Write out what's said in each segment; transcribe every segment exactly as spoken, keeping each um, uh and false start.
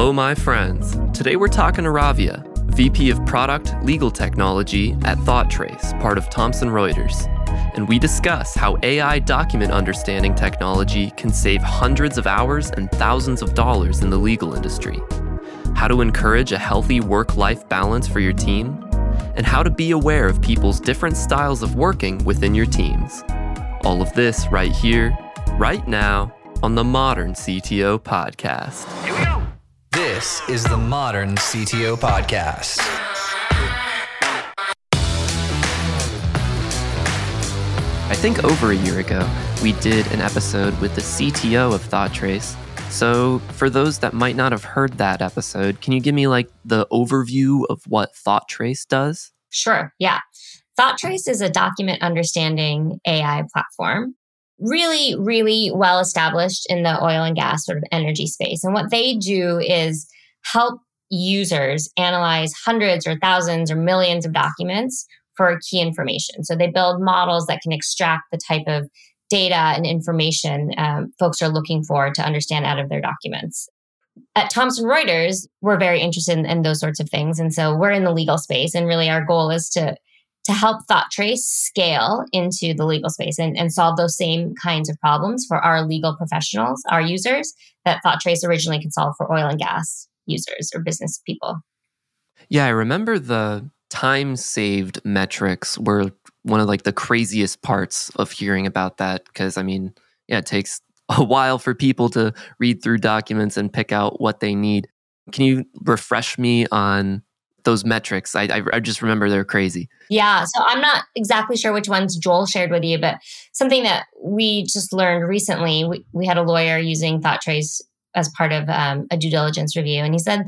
Hello, my friends. Today we're talking to Ravia, V P of Product Legal Technology at ThoughtTrace, part of Thomson Reuters. And we discuss how A I document understanding technology can save hundreds of hours and thousands of dollars in the legal industry, how to encourage a healthy work-life balance for your team, and how to be aware of people's different styles of working within your teams. All of this right here, right now, on the Modern C T O Podcast. Here we go. This is the Modern C T O Podcast. I think over a year ago, we did an episode with the C T O of ThoughtTrace. So for those that might not have heard that episode, can you give me like the overview of what ThoughtTrace does? Sure, yeah. ThoughtTrace is a document understanding A I platform. Really, really well established in the oil and gas sort of energy space. And what they do is help users analyze hundreds or thousands or millions of documents for key information. So they build models that can extract the type of data and information um, folks are looking for to understand out of their documents. At Thomson Reuters, we're very interested in, in those sorts of things. And so we're in the legal space, and really our goal is to to help ThoughtTrace scale into the legal space and, and solve those same kinds of problems for our legal professionals, our users, that ThoughtTrace originally could solve for oil and gas users or business people. Yeah, I remember the time-saved metrics were one of like the craziest parts of hearing about that because, I mean, yeah, it takes a while for people to read through documents and pick out what they need. Can you refresh me on those metrics? I, I, I just remember they're crazy. Yeah. So I'm not exactly sure which ones Joel shared with you, but something that we just learned recently, we, we had a lawyer using ThoughtTrace as part of um, a due diligence review. And he said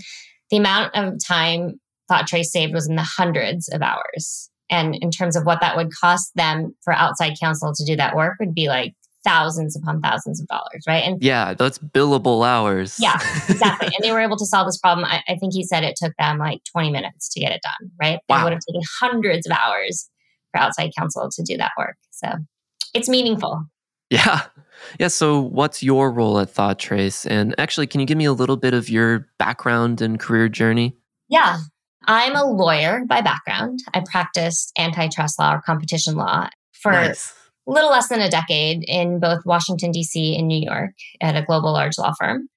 the amount of time ThoughtTrace saved was in the hundreds of hours. And in terms of what that would cost them for outside counsel to do that work would be like thousands upon thousands of dollars, right? And yeah, that's billable hours. Yeah, exactly. And they were able to solve this problem. I, I think he said it took them like twenty minutes to get it done, right? Wow. It would have taken hundreds of hours for outside counsel to do that work. So it's meaningful. Yeah. Yeah. So what's your role at ThoughtTrace? And actually, can you give me a little bit of your background and career journey? Yeah. I'm a lawyer by background. I practiced antitrust law or competition law for... Nice. Little less than a decade in both Washington, D C and New York at a global large law firm.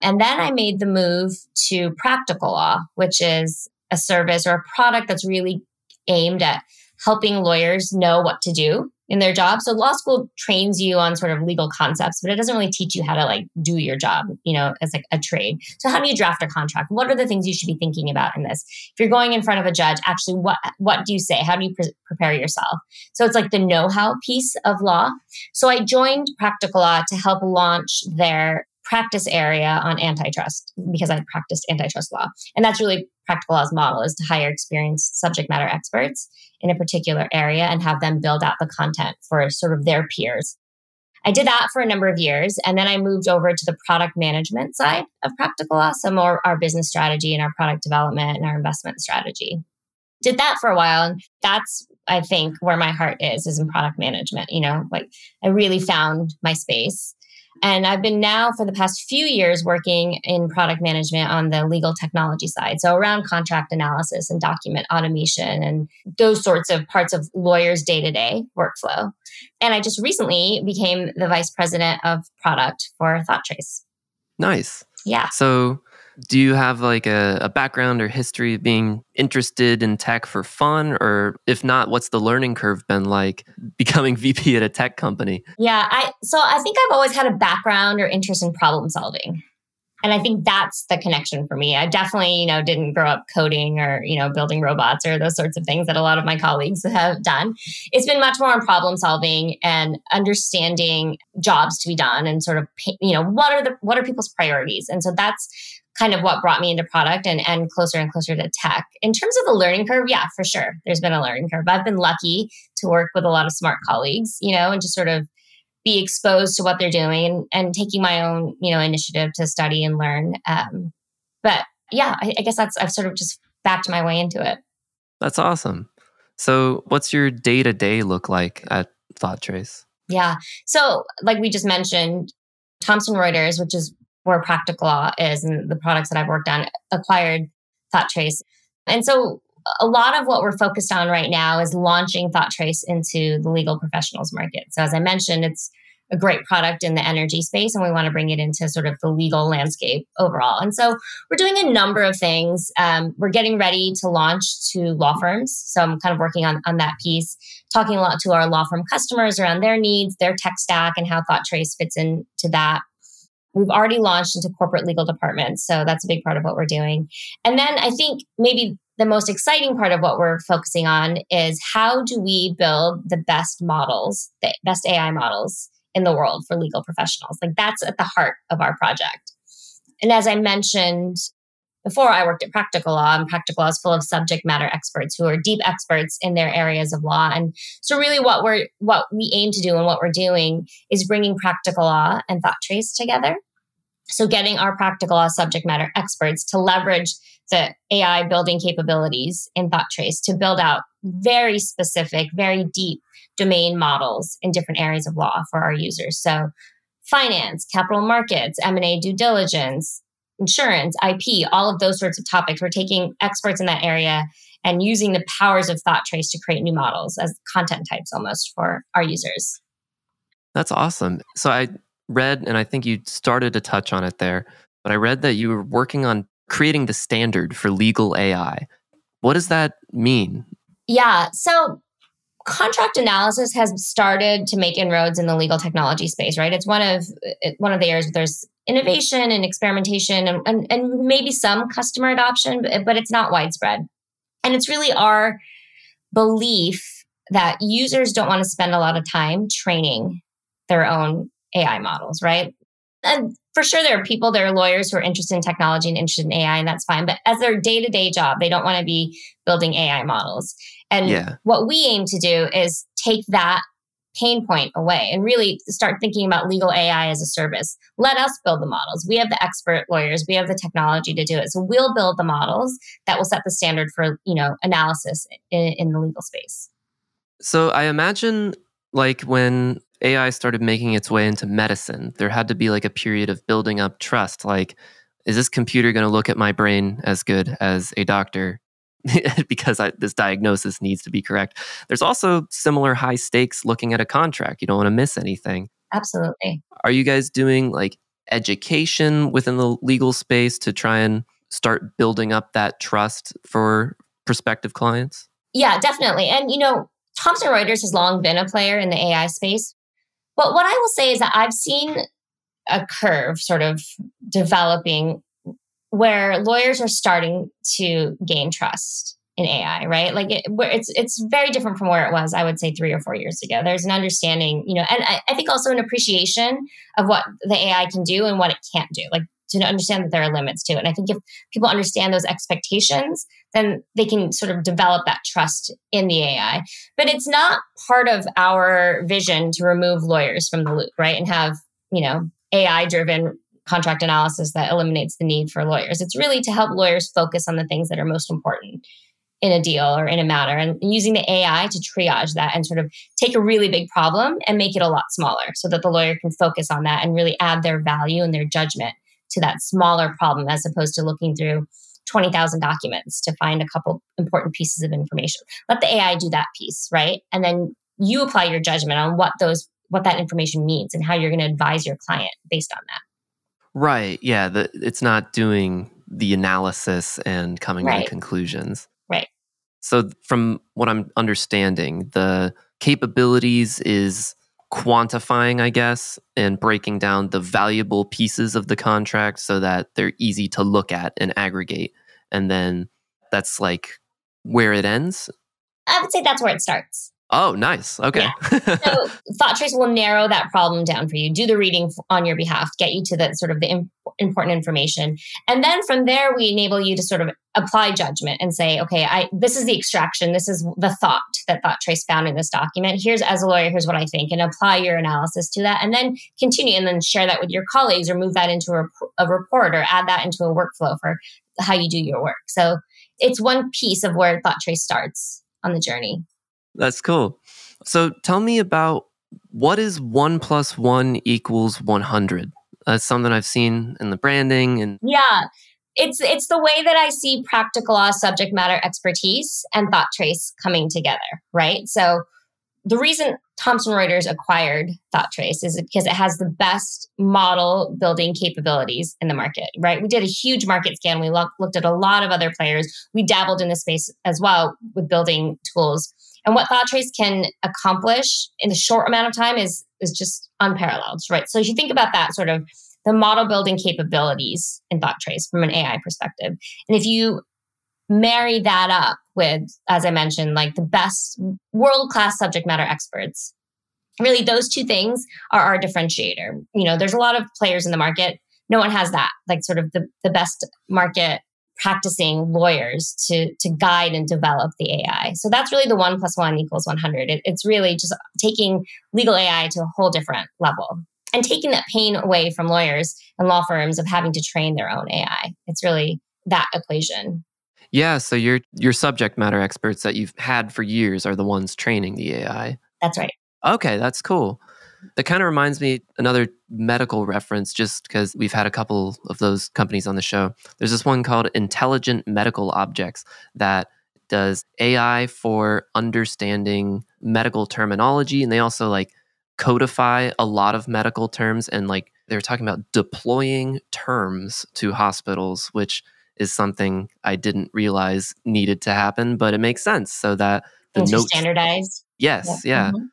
And then I made the move to Practical Law, which is a service or a product that's really aimed at helping lawyers know what to do in their job. So law school trains you on sort of legal concepts, but it doesn't really teach you how to like do your job, you know, as like a trade. So how do you draft a contract? What are the things you should be thinking about in this? If you're going in front of a judge, actually, what what do you say? How do you pre- prepare yourself? So it's like the know-how piece of law. So I joined Practical Law to help launch their practice area on antitrust because I practiced antitrust law. And that's really Practical Law's model, is to hire experienced subject matter experts in a particular area and have them build out the content for sort of their peers. I did that for a number of years. And then I moved over to the product management side of Practical Law, so more our business strategy and our product development and our investment strategy. Did that for a while. And that's, I think, where my heart is, is in product management. You know, like I really found my space. And I've been now for the past few years working in product management on the legal technology side. So around contract analysis and document automation and those sorts of parts of lawyers' day-to-day workflow. And I just recently became the vice president of product for ThoughtTrace. Nice. Yeah. So do you have like a, a background or history of being interested in tech for fun? Or if not, what's the learning curve been like becoming V P at a tech company? Yeah, I so I think I've always had a background or interest in problem solving. And I think that's the connection for me. I definitely, you know, didn't grow up coding or, you know, building robots or those sorts of things that a lot of my colleagues have done. It's been much more on problem solving and understanding jobs to be done and sort of, you know, what are the what are people's priorities? And so that's kind of what brought me into product and, and closer and closer to tech. In terms of the learning curve, yeah, for sure. There's been a learning curve. I've been lucky to work with a lot of smart colleagues, you know, and just sort of be exposed to what they're doing and, and taking my own, you know, initiative to study and learn. Um, but yeah, I, I guess that's, I've sort of just backed my way into it. That's awesome. So what's your day-to-day look like at ThoughtTrace? Yeah. So like we just mentioned, Thomson Reuters, which is where Practical Law is and the products that I've worked on, acquired ThoughtTrace. And so a lot of what we're focused on right now is launching ThoughtTrace into the legal professionals market. So as I mentioned, it's a great product in the energy space, and we want to bring it into sort of the legal landscape overall. And so we're doing a number of things. Um, we're getting ready to launch to law firms. So I'm kind of working on, on that piece, talking a lot to our law firm customers around their needs, their tech stack, and how ThoughtTrace fits into that. We've already launched into corporate legal departments. So that's a big part of what we're doing. And then I think maybe the most exciting part of what we're focusing on is how do we build the best models, the best A I models in the world for legal professionals. Like that's at the heart of our project. And as I mentioned before, I worked at Practical Law, and Practical Law is full of subject matter experts who are deep experts in their areas of law. And so really what we're what we aim to do and what we're doing is bringing Practical Law and ThoughtTrace together. So getting our Practical Law subject matter experts to leverage the A I building capabilities in ThoughtTrace to build out very specific, very deep domain models in different areas of law for our users. So finance, capital markets, M and A due diligence, insurance, I P, all of those sorts of topics. We're taking experts in that area and using the powers of ThoughtTrace to create new models as content types almost for our users. That's awesome. So I read, and I think you started to touch on it there, but I read that you were working on creating the standard for legal A I. What does that mean? Yeah, so contract analysis has started to make inroads in the legal technology space, right? It's one of one of the areas where there's innovation and experimentation and, and, and maybe some customer adoption, but, but it's not widespread. And it's really our belief that users don't want to spend a lot of time training their own A I models, right? And for sure, there are people, there are lawyers who are interested in technology and interested in A I, and that's fine. But as their day-to-day job, they don't want to be building A I models. And yeah. what we aim to do is take that pain point away and really start thinking about legal A I as a service. Let us build the models. We have the expert lawyers. We have the technology to do it. So we'll build the models that will set the standard for, you know, analysis in, in the legal space. So I imagine like when A I started making its way into medicine, there had to be like a period of building up trust. Like, is this computer going to look at my brain as good as a doctor because I, this diagnosis needs to be correct? There's also similar high stakes looking at a contract. You don't want to miss anything. Absolutely. Are you guys doing like education within the legal space to try and start building up that trust for prospective clients? Yeah, definitely. And, you know, Thomson Reuters has long been a player in the A I space. But what I will say is that I've seen a curve sort of developing where lawyers are starting to gain trust in A I, right? Like it, where it's it's very different from where it was, I would say, three or four years ago. There's an understanding, you know, and I, I think also an appreciation of what the A I can do and what it can't do, like to understand that there are limits to it. And I think if people understand those expectations, then they can sort of develop that trust in the A I. But it's not part of our vision to remove lawyers from the loop, right? And have, you know, A I-driven contract analysis that eliminates the need for lawyers. It's really to help lawyers focus on the things that are most important in a deal or in a matter, and using the A I to triage that and sort of take a really big problem and make it a lot smaller so that the lawyer can focus on that and really add their value and their judgment to that smaller problem, as opposed to looking through twenty thousand documents to find a couple important pieces of information. Let the A I do that piece, right? And then you apply your judgment on what those what that information means and how you're going to advise your client based on that. Right. Yeah. The, it's not doing the analysis and coming right to conclusions. Right. So from what I'm understanding, the capabilities is quantifying, I guess, and breaking down the valuable pieces of the contract so that they're easy to look at and aggregate. And then that's like where it ends? I would say that's where it starts. Oh, nice. Okay. Yeah. So ThoughtTrace will narrow that problem down for you, do the reading on your behalf, get you to the sort of the imp- important information. And then from there, we enable you to sort of apply judgment and say, okay, I this is the extraction. This is the thought that ThoughtTrace found in this document. Here's, as a lawyer, here's what I think, and apply your analysis to that, and then continue and then share that with your colleagues or move that into a, a report or add that into a workflow for how you do your work. So it's one piece of where ThoughtTrace starts on the journey. That's cool. So tell me about what is one plus one equals one hundred That's something I've seen in the branding. And yeah, it's it's the way that I see practical law subject matter expertise and ThoughtTrace coming together, right? So the reason Thomson Reuters acquired ThoughtTrace is because it has the best model building capabilities in the market, right? We did a huge market scan. We lo- looked at a lot of other players. We dabbled in the space as well with building tools. And what ThoughtTrace can accomplish in a short amount of time is, is just unparalleled, right? So if you think about that sort of the model building capabilities in ThoughtTrace from an A I perspective, and if you marry that up with, as I mentioned, like the best world-class subject matter experts. Really, those two things are our differentiator. You know, there's a lot of players in the market. No one has that, like sort of the, the best market practicing lawyers to, to guide and develop the A I. So that's really the one plus one equals one hundred. It, it's really just taking legal A I to a whole different level and taking that pain away from lawyers and law firms of having to train their own A I. It's really that equation. Yeah, so your your subject matter experts that you've had for years are the ones training the A I. That's right. Okay, that's cool. That kind of reminds me another medical reference, just because we've had a couple of those companies on the show. There's this one called Intelligent Medical Objects that does A I for understanding medical terminology, and they also like codify a lot of medical terms, and like they were talking about deploying terms to hospitals, which is something I didn't realize needed to happen, but it makes sense so that the notes... standardized. Yes, yeah. yeah. Mm-hmm.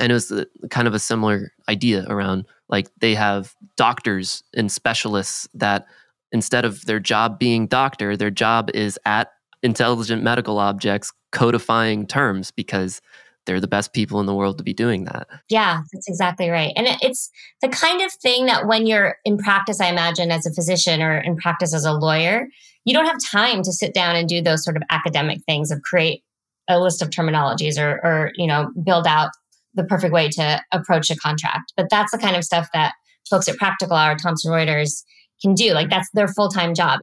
And it was a, kind of a similar idea around like they have doctors and specialists that instead of their job being doctor, their job is at Intelligent Medical Objects codifying terms because they're the best people in the world to be doing that. Yeah, that's exactly right. And it's the kind of thing that when you're in practice, I imagine as a physician or in practice as a lawyer, you don't have time to sit down and do those sort of academic things of create a list of terminologies or, or you know, build out the perfect way to approach a contract. But that's the kind of stuff that folks at Practical Law or Thomson Reuters can do. Like that's their full-time job.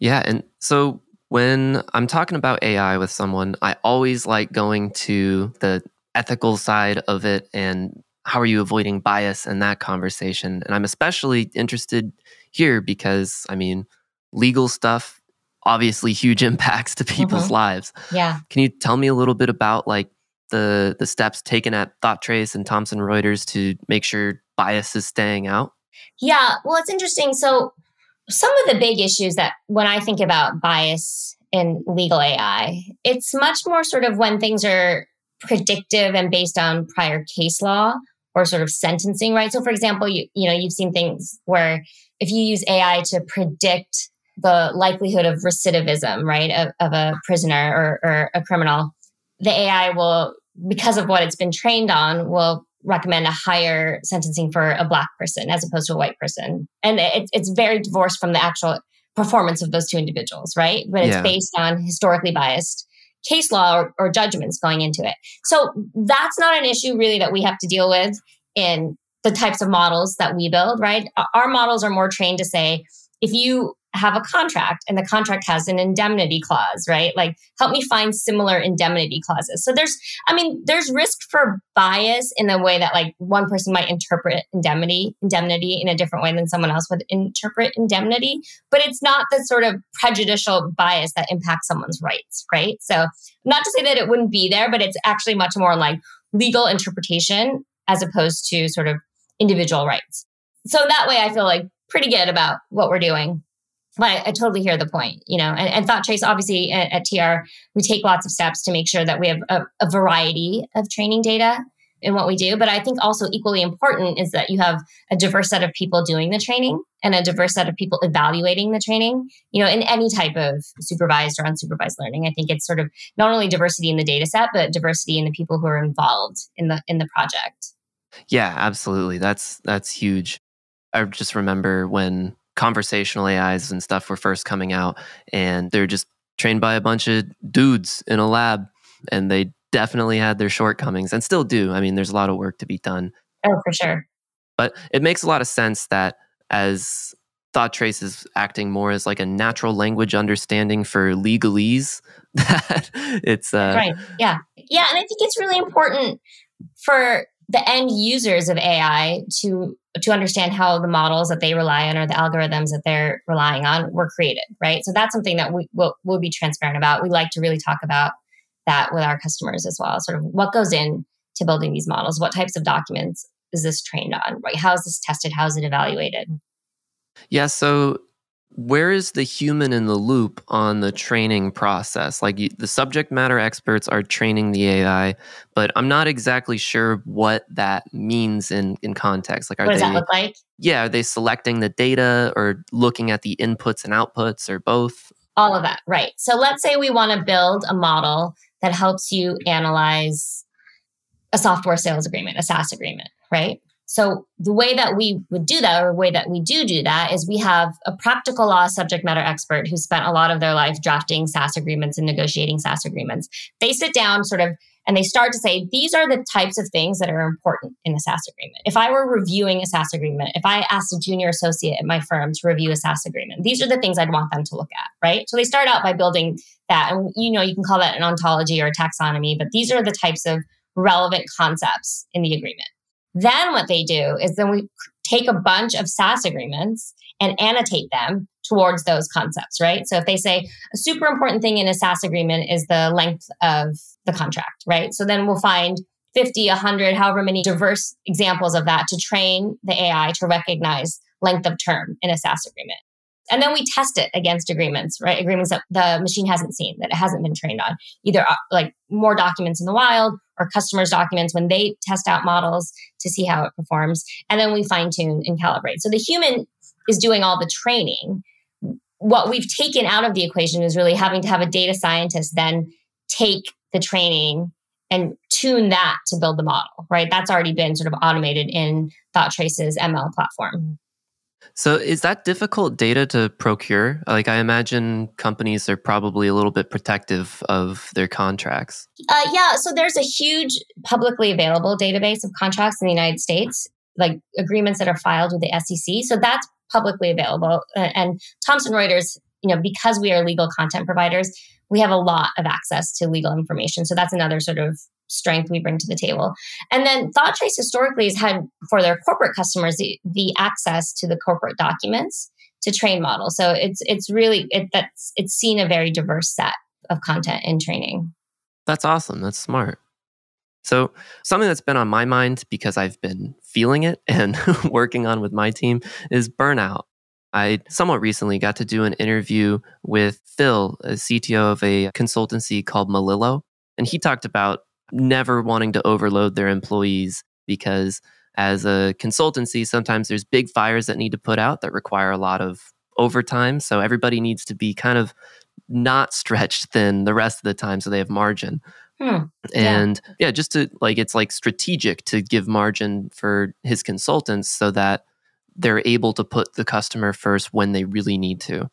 Yeah. And so when I'm talking about A I with someone, I always like going to the ethical side of it and how are you avoiding bias in that conversation. And I'm especially interested here because, I mean, legal stuff, obviously huge impacts to people's mm-hmm. lives. Yeah. Can you tell me a little bit about like the the steps taken at ThoughtTrace and Thomson Reuters to make sure bias is staying out? Yeah. Well, it's interesting. So some of the big issues that when I think about bias in legal A I, it's much more sort of when things are predictive and based on prior case law or sort of sentencing, right? So for example, you you know, you've seen things where if you use A I to predict the likelihood of recidivism, right, of, of a prisoner or, or a criminal, the A I will, because of what it's been trained on, will recommend a higher sentencing for a Black person as opposed to a white person. And it, it's very divorced from the actual performance of those two individuals, right? But it's yeah. based on historically biased case law or, or judgments going into it. So that's not an issue really that we have to deal with in the types of models that we build, right? Our models are more trained to say, if you have a contract and the contract has an indemnity clause, right? Like help me find similar indemnity clauses. So there's, I mean, there's risk for bias in the way that like one person might interpret indemnity, indemnity in a different way than someone else would interpret indemnity, but it's not the sort of prejudicial bias that impacts someone's rights, right? So not to say that it wouldn't be there, but it's actually much more like legal interpretation as opposed to sort of individual rights. So that way I feel like pretty good about what we're doing. But I, I totally hear the point, you know, and, and ThoughtTrace, obviously at, at T R, we take lots of steps to make sure that we have a, a variety of training data in what we do. But I think also equally important is that you have a diverse set of people doing the training and a diverse set of people evaluating the training, you know, in any type of supervised or unsupervised learning. I think it's sort of not only diversity in the data set, but diversity in the people who are involved in the in the project. Yeah, absolutely. That's that's huge. I just remember when conversational A Is and stuff were first coming out, and they're just trained by a bunch of dudes in a lab, and they definitely had their shortcomings and still do. I mean, there's a lot of work to be done. Oh, for sure. But it makes a lot of sense that as ThoughtTrace is acting more as like a natural language understanding for legalese, that it's... Uh, right, yeah. Yeah, and I think it's really important for the end users of A I to to understand how the models that they rely on or the algorithms that they're relying on were created, right? So that's something that we will we'll be transparent about. We like to really talk about that with our customers as well. Sort of what goes in to building these models, what types of documents is this trained on, right? How is this tested? How is it evaluated? Yeah. So where is the human in the loop on the training process? Like you, the subject matter experts are training the A I, but I'm not exactly sure what that means in, in context. Like, are what does they, that look like? Yeah. Are they selecting the data or looking at the inputs and outputs or both? All of that. Right. So let's say we want to build a model that helps you analyze a software sales agreement, a SaaS agreement, right? So the way that we would do that, or the way that we do do that, is we have a practical law subject matter expert who spent a lot of their life drafting SaaS agreements and negotiating SaaS agreements. They sit down sort of, and they start to say, these are the types of things that are important in a SaaS agreement. If I were reviewing a SaaS agreement, if I asked a junior associate at my firm to review a SaaS agreement, these are the things I'd want them to look at, right? So they start out by building that. And you know, you can call that an ontology or a taxonomy, but these are the types of relevant concepts in the agreement. Then what they do is then we take a bunch of SaaS agreements and annotate them towards those concepts, right? So if they say a super important thing in a SaaS agreement is the length of the contract, right? So then we'll find fifty, one hundred, however many diverse examples of that to train the A I to recognize length of term in a SaaS agreement. And then we test it against agreements, right? Agreements that the machine hasn't seen, that it hasn't been trained on. Either like more documents in the wild or customers' documents when they test out models to see how it performs. And then we fine tune and calibrate. So the human is doing all the training. What we've taken out of the equation is really having to have a data scientist then take the training and tune that to build the model, right? That's already been sort of automated in ThoughtTrace's M L platform. So is that difficult data to procure? Like, I imagine companies are probably a little bit protective of their contracts. Uh, yeah. So there's a huge publicly available database of contracts in the United States, like agreements that are filed with the S E C. So that's publicly available. And Thomson Reuters, you know, because we are legal content providers, we have a lot of access to legal information. So that's another sort of strength we bring to the table. And then ThoughtTrace historically has had for their corporate customers the, the access to the corporate documents to train models. So it's it's really it, that's it's seen a very diverse set of content in training. That's awesome. That's smart. So something that's been on my mind because I've been feeling it and working on with my team is burnout. I somewhat recently got to do an interview with Phil, a C T O of a consultancy called Malillo, and he talked about never wanting to overload their employees because as a consultancy, sometimes there's big fires that need to put out that require a lot of overtime. So everybody needs to be kind of not stretched thin the rest of the time so they have margin. Hmm. And yeah. yeah, just to like, it's like strategic to give margin for his consultants so that they're able to put the customer first when they really need to.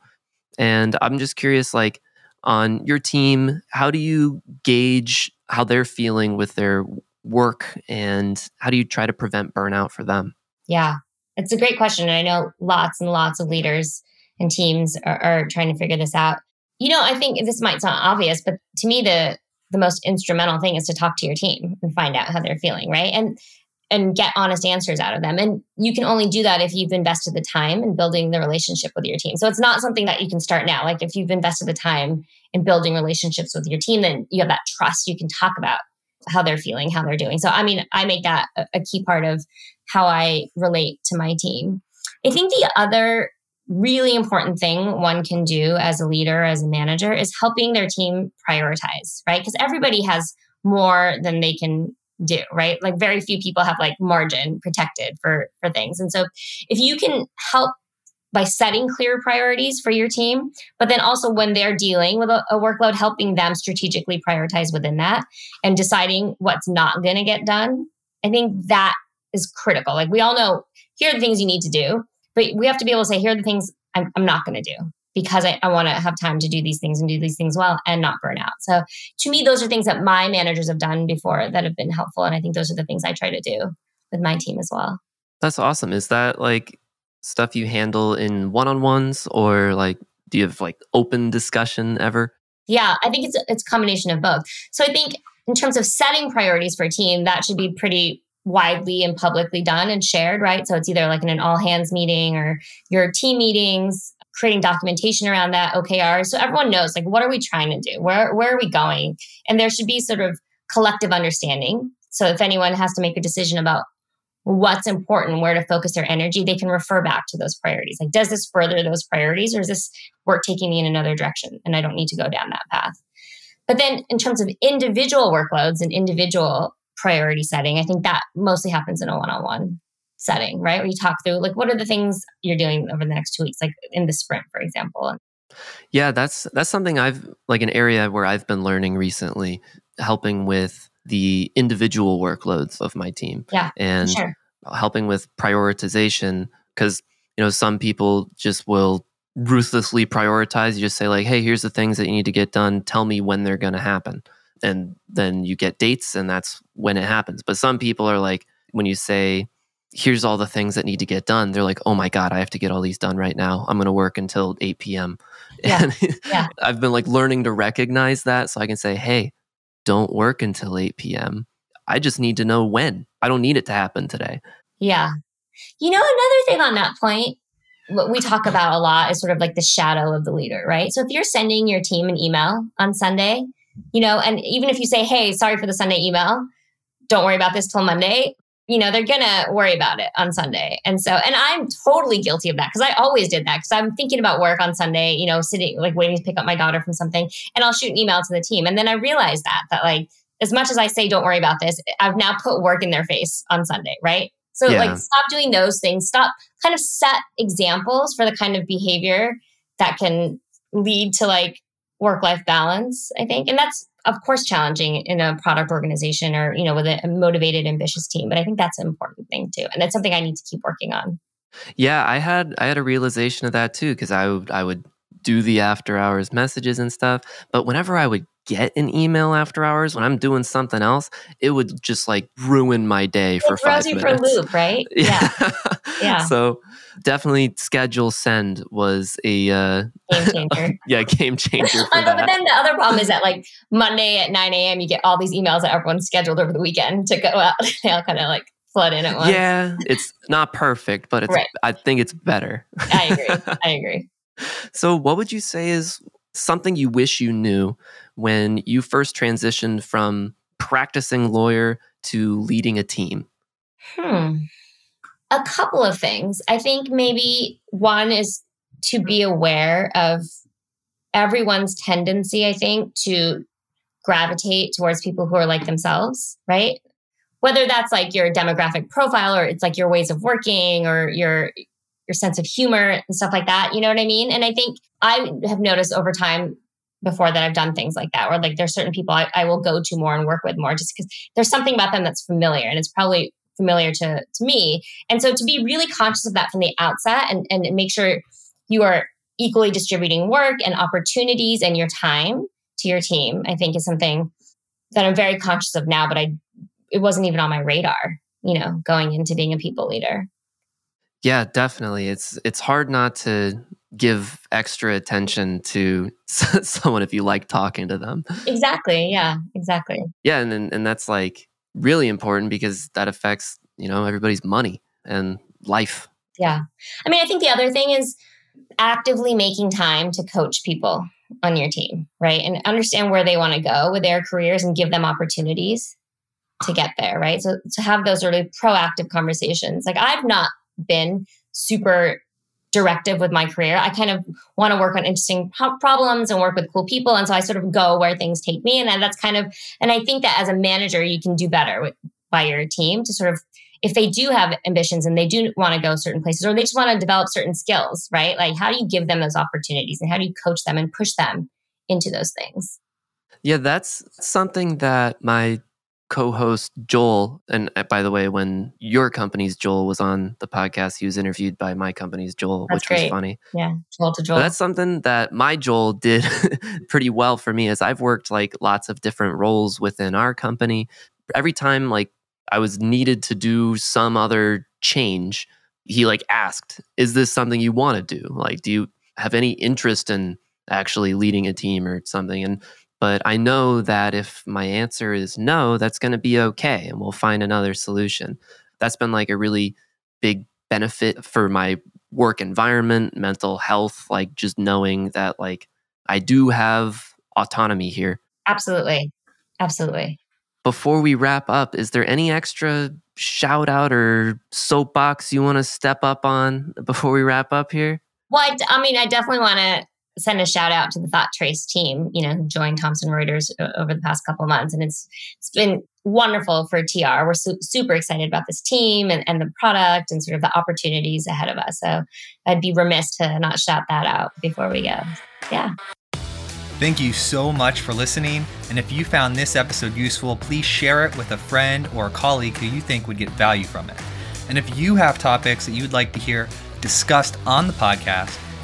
And I'm just curious, like on your team, how do you gauge how they're feeling with their work and how do you try to prevent burnout for them? Yeah, it's a great question. And I know lots and lots of leaders and teams are, are trying to figure this out. You know, I think this might sound obvious, but to me, the the most instrumental thing is to talk to your team and find out how they're feeling, right? And and get honest answers out of them. And you can only do that if you've invested the time in building the relationship with your team. So it's not something that you can start now. Like if you've invested the time in building relationships with your team, then you have that trust. You can talk about how they're feeling, how they're doing. So I mean, I make that a key part of how I relate to my team. I think the other really important thing one can do as a leader, as a manager, is helping their team prioritize, right? Because everybody has more than they can do, right? Like very few people have like margin protected for, for things. And so if you can help by setting clear priorities for your team, but then also when they're dealing with a, a workload, helping them strategically prioritize within that and deciding what's not going to get done, I think that is critical. Like we all know, here are the things you need to do, but we have to be able to say, here are the things I'm, I'm not going to do because I, I want to have time to do these things and do these things well and not burn out. So to me, those are things that my managers have done before that have been helpful. And I think those are the things I try to do with my team as well. That's awesome. Is that like stuff you handle in one-on-ones or like, do you have like open discussion ever? Yeah, I think it's, it's a combination of both. So I think in terms of setting priorities for a team, that should be pretty widely and publicly done and shared, right? So it's either like in an all hands meeting or your team meetings, creating documentation around that, O K R. So everyone knows, like, what are we trying to do? Where, where are we going? And there should be sort of collective understanding. So if anyone has to make a decision about what's important, where to focus their energy, they can refer back to those priorities. Like, does this further those priorities, or is this work taking me in another direction and I don't need to go down that path? But then in terms of individual workloads and individual priority setting, I think that mostly happens in a one-on-one setting, right? Where you talk through, like, what are the things you're doing over the next two weeks, like in the sprint, for example. Yeah, that's that's something I've, like an area where I've been learning recently, helping with the individual workloads of my team. Yeah, and sure. Helping with prioritization, because, you know, some people just will ruthlessly prioritize. You just say like, hey, here's the things that you need to get done. Tell me when they're going to happen. And then you get dates and that's when it happens. But some people are like, when you say, here's all the things that need to get done, they're like, oh my God, I have to get all these done right now. I'm going to work until eight p.m. Yeah. And yeah. I've been like learning to recognize that, so I can say, hey, don't work until eight p.m. I just need to know when. I don't need it to happen today. Yeah. You know, another thing on that point, what we talk about a lot is sort of like the shadow of the leader, right? So if you're sending your team an email on Sunday, you know, and even if you say, hey, sorry for the Sunday email, don't worry about this till Monday, you know, they're going to worry about it on Sunday. And so, and I'm totally guilty of that because I always did that because I'm thinking about work on Sunday, you know, sitting like waiting to pick up my daughter from something, and I'll shoot an email to the team. And then I realized that, that like, as much as I say, don't worry about this, I've now put work in their face on Sunday, right? So yeah. like, stop doing those things. Stop, kind of set examples for the kind of behavior that can lead to like work-life balance, I think. And that's, of course, challenging in a product organization or, you know, with a motivated, ambitious team. But I think that's an important thing too. And that's something I need to keep working on. Yeah, I had I had a realization of that too, because I would, I would do the after hours messages and stuff. But whenever I would get an email after hours, when I'm doing something else, it would just like ruin my day it for five minutes. It throws you for a loop, right? Yeah. yeah. So definitely schedule send was a... Uh, game changer. yeah, game changer. But that. Then the other problem is that like Monday at nine a.m. you get all these emails that everyone's scheduled over the weekend to go out. They all kind of like flood in at once. Yeah, it's not perfect, but it's. Right. I think it's better. I agree. I agree. So what would you say is something you wish you knew when you first transitioned from practicing lawyer to leading a team? Hmm. A couple of things. I think maybe one is to be aware of everyone's tendency, I think, to gravitate towards people who are like themselves, right? Whether that's like your demographic profile or it's like your ways of working or your your sense of humor and stuff like that. You know what I mean? And I think I have noticed over time before that I've done things like that, where like there's certain people I, I will go to more and work with more just because there's something about them that's familiar, and it's probably familiar to, to me. And so to be really conscious of that from the outset and, and make sure you are equally distributing work and opportunities and your time to your team, I think is something that I'm very conscious of now, but I it wasn't even on my radar, you know, going into being a people leader. Yeah, definitely. It's it's hard not to give extra attention to someone if you like talking to them. Exactly. Yeah, exactly. Yeah, and and, and that's like really important because that affects, you know, everybody's money and life. Yeah. I mean, I think the other thing is actively making time to coach people on your team, right? And understand where they want to go with their careers and give them opportunities to get there, right? So to have those really proactive conversations. Like I've not been super directive with my career. I kind of want to work on interesting po- problems and work with cool people. And so I sort of go where things take me. And that's kind of, and I think that as a manager, you can do better with, by your team to sort of, if they do have ambitions and they do want to go certain places, or they just want to develop certain skills, right? Like how do you give them those opportunities and how do you coach them and push them into those things? Yeah, that's something that my co-host Joel, and by the way, when your company's Joel was on the podcast, he was interviewed by my company's Joel, that's which great. Was funny. Yeah, Joel to Joel. But that's something that my Joel did pretty well for me, as I've worked like lots of different roles within our company. Every time like I was needed to do some other change, he like asked, is this something you want to do? Like, do you have any interest in actually leading a team or something? And But I know that if my answer is no, that's going to be okay, and we'll find another solution. That's been like a really big benefit for my work environment, mental health, like just knowing that like I do have autonomy here. Absolutely. Absolutely. Before we wrap up, is there any extra shout out or soapbox you want to step up on before we wrap up here? Well, I, d- I mean, I definitely want to send a shout out to the ThoughtTrace team, you know, who joined Thomson Reuters over the past couple of months. And it's it's been wonderful for T R. We're su- super excited about this team and, and the product and sort of the opportunities ahead of us. So I'd be remiss to not shout that out before we go. Yeah. Thank you so much for listening. And if you found this episode useful, please share it with a friend or a colleague who you think would get value from it. And if you have topics that you'd like to hear discussed on the podcast,